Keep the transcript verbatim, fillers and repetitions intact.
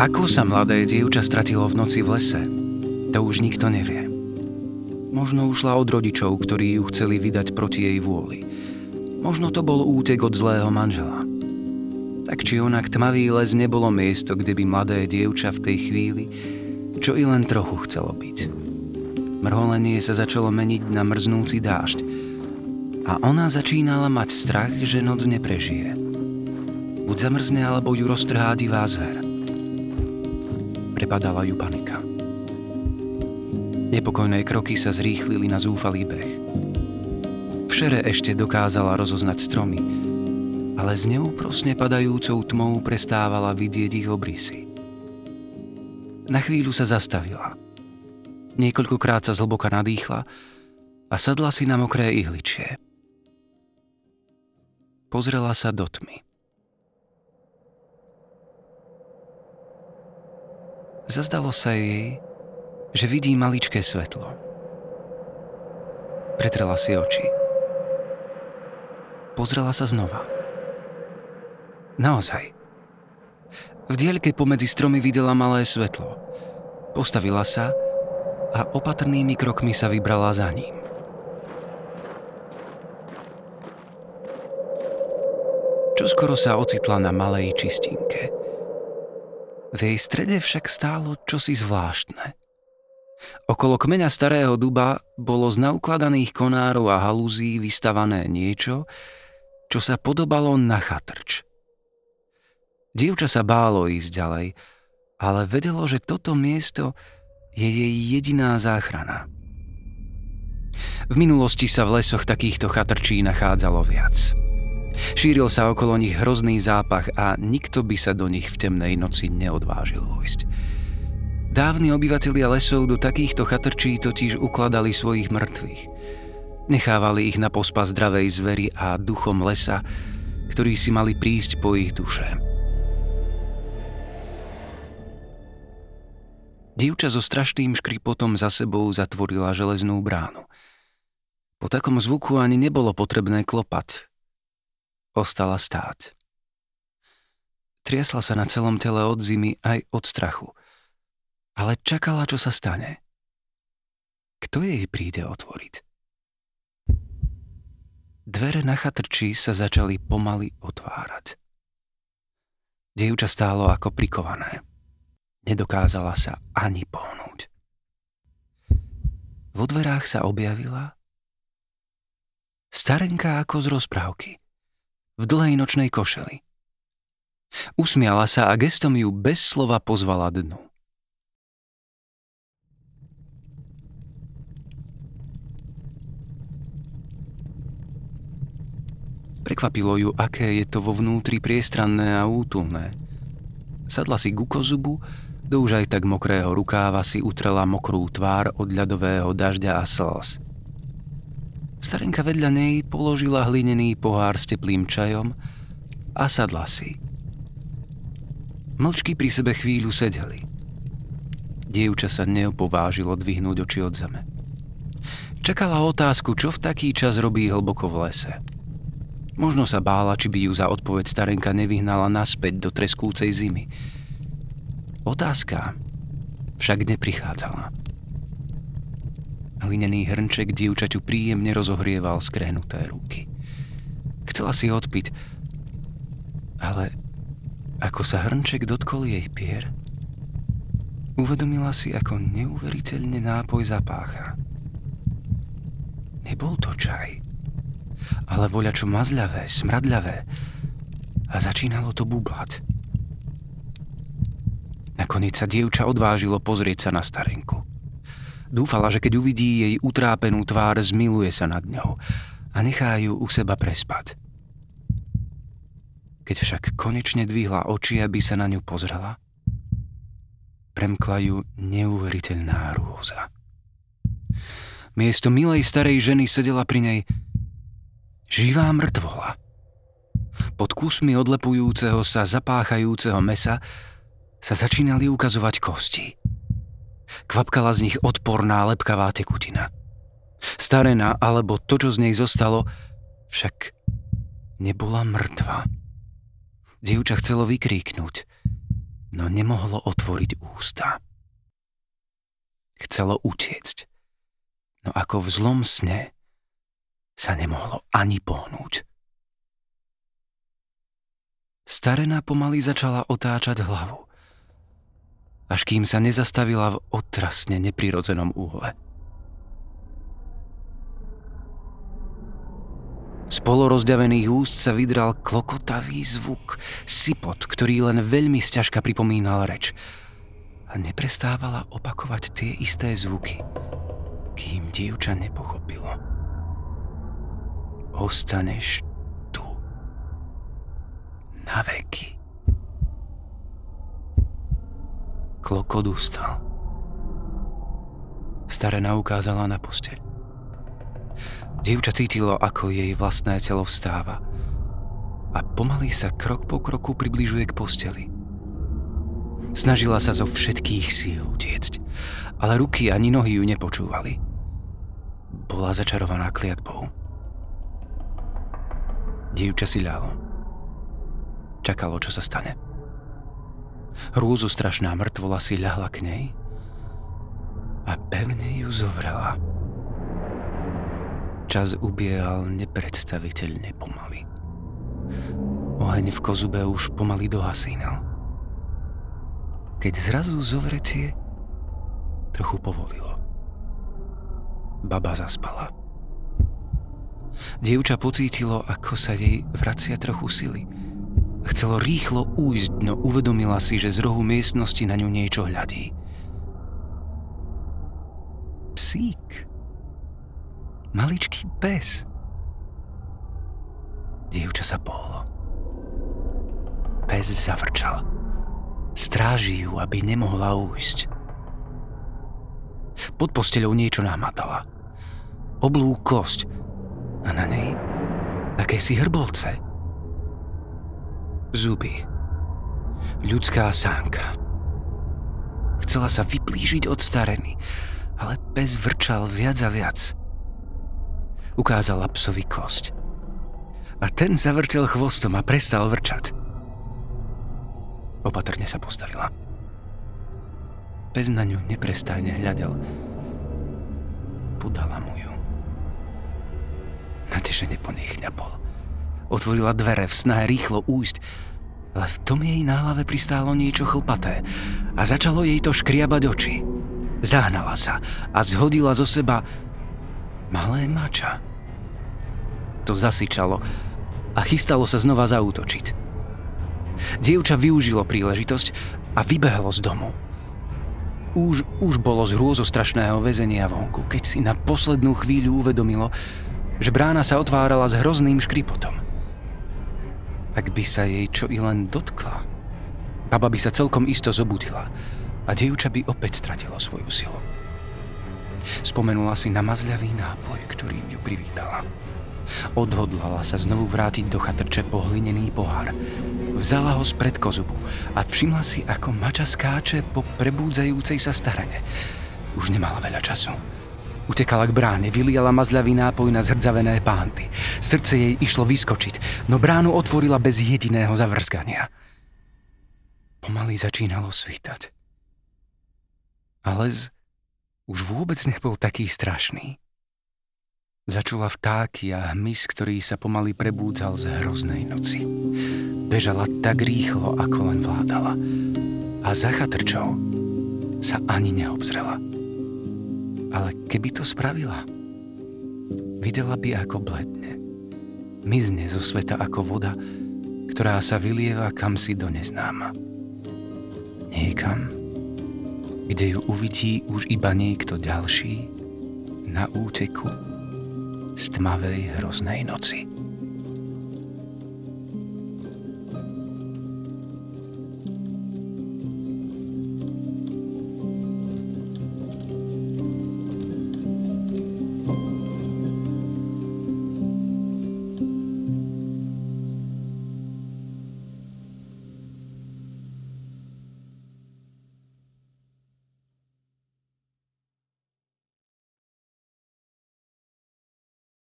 Ako sa mladé dievča stratilo v noci v lese, to už nikto nevie. Možno ušla od rodičov, ktorí ju chceli vydať proti jej vôli. Možno to bol útek od zlého manžela. Tak či onak tmavý les nebolo miesto, kde by mladé dievča v tej chvíli čo i len trochu chcelo byť. Mrholenie sa začalo meniť na mrznúci dážď a ona začínala mať strach, že noc neprežije. Buď zamrzne, alebo ju roztrhá divá zver. Prepadala ju panika. Nepokojné kroky sa zrýchlili na zúfalý beh. V šere ešte dokázala rozoznať stromy, ale s neúprosne padajúcou tmou prestávala vidieť ich obrysy. Na chvíľu sa zastavila. Niekoľkokrát sa zhlboka nadýchla a sadla si na mokré ihličie. Pozrela sa do tmy. Zazdalo sa jej, že vidí maličké svetlo. Pretrela si oči. Pozrela sa znova. Naozaj. V diaľke pomedzi stromy videla malé svetlo. Postavila sa a opatrnými krokmi sa vybrala za ním. Čoskoro sa ocitla na malej čistinke. V jej strede však stálo čosi zvláštne. Okolo kmeňa starého duba bolo z naukladaných konárov a halúzí vystavané niečo, čo sa podobalo na chatrč. Dievča sa bálo ísť ďalej, ale vedelo, že toto miesto je jej jediná záchrana. V minulosti sa v lesoch takýchto chatrčí nachádzalo viac. Šíril sa okolo nich hrozný zápach a nikto by sa do nich v temnej noci neodvážil vojsť. Dávni obyvatelia lesov do takýchto chatrčí totiž ukladali svojich mŕtvych. Nechávali ich na pospas zdravej zveri a duchom lesa, ktorí si mali prísť po ich duše. Dievča so strašným škripotom za sebou zatvorila železnú bránu. Po takom zvuku ani nebolo potrebné klopať. Ostala stáť. Triasla sa na celom tele od zimy aj od strachu, ale čakala, čo sa stane. Kto jej príde otvoriť? Dvere na chatrči sa začali pomaly otvárať. Dievča stálo ako prikované. Nedokázala sa ani pohnúť. Vo dverách sa objavila starenka ako z rozprávky, v dlhej nočnej košeli. Usmiala sa a gestom ju bez slova pozvala dnu. Prekvapilo ju, aké je to vo vnútri priestranné a útulné. Sadla si k ukozubu, do už aj tak mokrého rukáva si utrela mokrú tvár od ľadového dažďa a slz. Starenka vedľa nej položila hlinený pohár s teplým čajom a sadla si. Mlčky pri sebe chvíľu sedeli. Dievča sa neopovážilo dvihnúť oči od zeme. Čakala otázku, čo v taký čas robí hlboko v lese. Možno sa bála, či by ju za odpoveď starenka nevyhnala naspäť do treskúcej zimy. Otázka však neprichádzala. Hlinený hrnček dievčaťu príjemne rozohrieval skrehnuté ruky. Chcela si ho odpiť, ale ako sa hrnček dotkol jej pier, uvedomila si, ako neuveriteľne nápoj zapácha. Nebol to čaj, ale voľačo mazľavé, smradľavé a začínalo to bublať. Nakoniec sa dievča odvážilo pozrieť sa na starenku. Dúfala, že keď uvidí jej utrápenú tvár, zmiluje sa nad ňou a nechá ju u seba prespať. Keď však konečne dvihla oči, aby sa na ňu pozrela, premkla ju neuveriteľná hrôza. Miesto milej starej ženy sedela pri nej živá mŕtvola. Pod kúsmi odlepujúceho sa zapáchajúceho mäsa sa začínali ukazovať kosti. Kvapkala z nich odporná lepkavá tekutina. Starená alebo to, čo z nej zostalo, však nebola mŕtva. Dievča chcelo vykríknuť, no nemohlo otvoriť ústa. Chcelo utiecť, no ako v zlom sne sa nemohlo ani pohnúť. Starena pomaly začala otáčať hlavu, až kým sa nezastavila v otrasne neprirodzenom úhle. Z polorozdavených úst sa vydral klokotavý zvuk, sypot, ktorý len veľmi sťažka pripomínal reč. A neprestávala opakovať tie isté zvuky, kým dievča nepochopilo. Ostaneš tu. Na veky. Klokot ustal. Starena ukázala na posteľ. Dievča cítilo, ako jej vlastné telo vstáva a pomaly sa krok po kroku približuje k posteli. Snažila sa zo všetkých síl utiecť, ale ruky ani nohy ju nepočúvali. Bola začarovaná kliatbou. Dievča si ľahlo. Čakalo, čo sa stane. Hrôzostrašná mŕtvola si ľahla k nej a pevne ju zovrela. Čas ubiehal nepredstaviteľne pomaly. Oheň v kozube už pomaly dohasínal. Keď zrazu zovretie trochu povolilo. Baba zaspala. Dievča pocítilo, ako sa jej vracia trochu sily. Chcelo rýchlo újsť, no uvedomila si, že z rohu miestnosti na ňu niečo hľadí. Psík. Maličký pes. Dievča sa pohlo. Pes zavrčal. Stráži ju, aby nemohla újsť. Pod posteľou niečo namatala. Oblú kosť a na nej akési hrbolce. Zuby. Ľudská sánka. Chcela sa vyplížiť od stareny, ale pes vrčal viac a viac. Ukázala psovi kosť. A ten zavrtel chvostom a prestal vrčať. Opatrne sa postavila. Pes na ňu neprestajne hľadel. Podala mu ju. Natešene po nej chňapol. Otvorila dvere v snahe rýchlo újsť, ale v tom jej na hlave pristálo niečo chlpaté a začalo jej to škriabať oči. Zahnala sa a zhodila zo seba malé mača. To zasičalo a chystalo sa znova zaútočiť. Dievča využilo príležitosť a vybehlo z domu. Už, už bolo z hrôzostrašného väzenia vonku, keď si na poslednú chvíľu uvedomilo, že brána sa otvárala s hrozným škripotom. Ak by sa jej čo i len dotkla, baba by sa celkom isto zobudila a dievča by opäť stratilo svoju silu. Spomenula si na mazľavý nápoj, ktorý ju privítala. Odhodlala sa znovu vrátiť do chatrče po hlinený pohár. Vzala ho spred kozubu a všimla si, ako mača skáče po prebúdzajúcej sa starene. Už nemala veľa času. Utekala k bráne, vyliala mazľavý nápoj na zhrdzavené pánty. Srdce jej išlo vyskočiť, no bránu otvorila bez jediného zavrskania. Pomaly začínalo svítať. Ale z... už vôbec nebol taký strašný. Začula vtáky a hmyz, ktorý sa pomaly prebúdzal z hroznej noci. Bežala tak rýchlo, ako len vládala. A za chatrčou sa ani neobzrela. Ale keby to spravila, videla by, ako bledne. Mizne zo sveta ako voda, ktorá sa vylieva kamsi do neznáma. Niekam, kde ju uvidí už iba niekto ďalší na úteku z tmavej hroznej noci.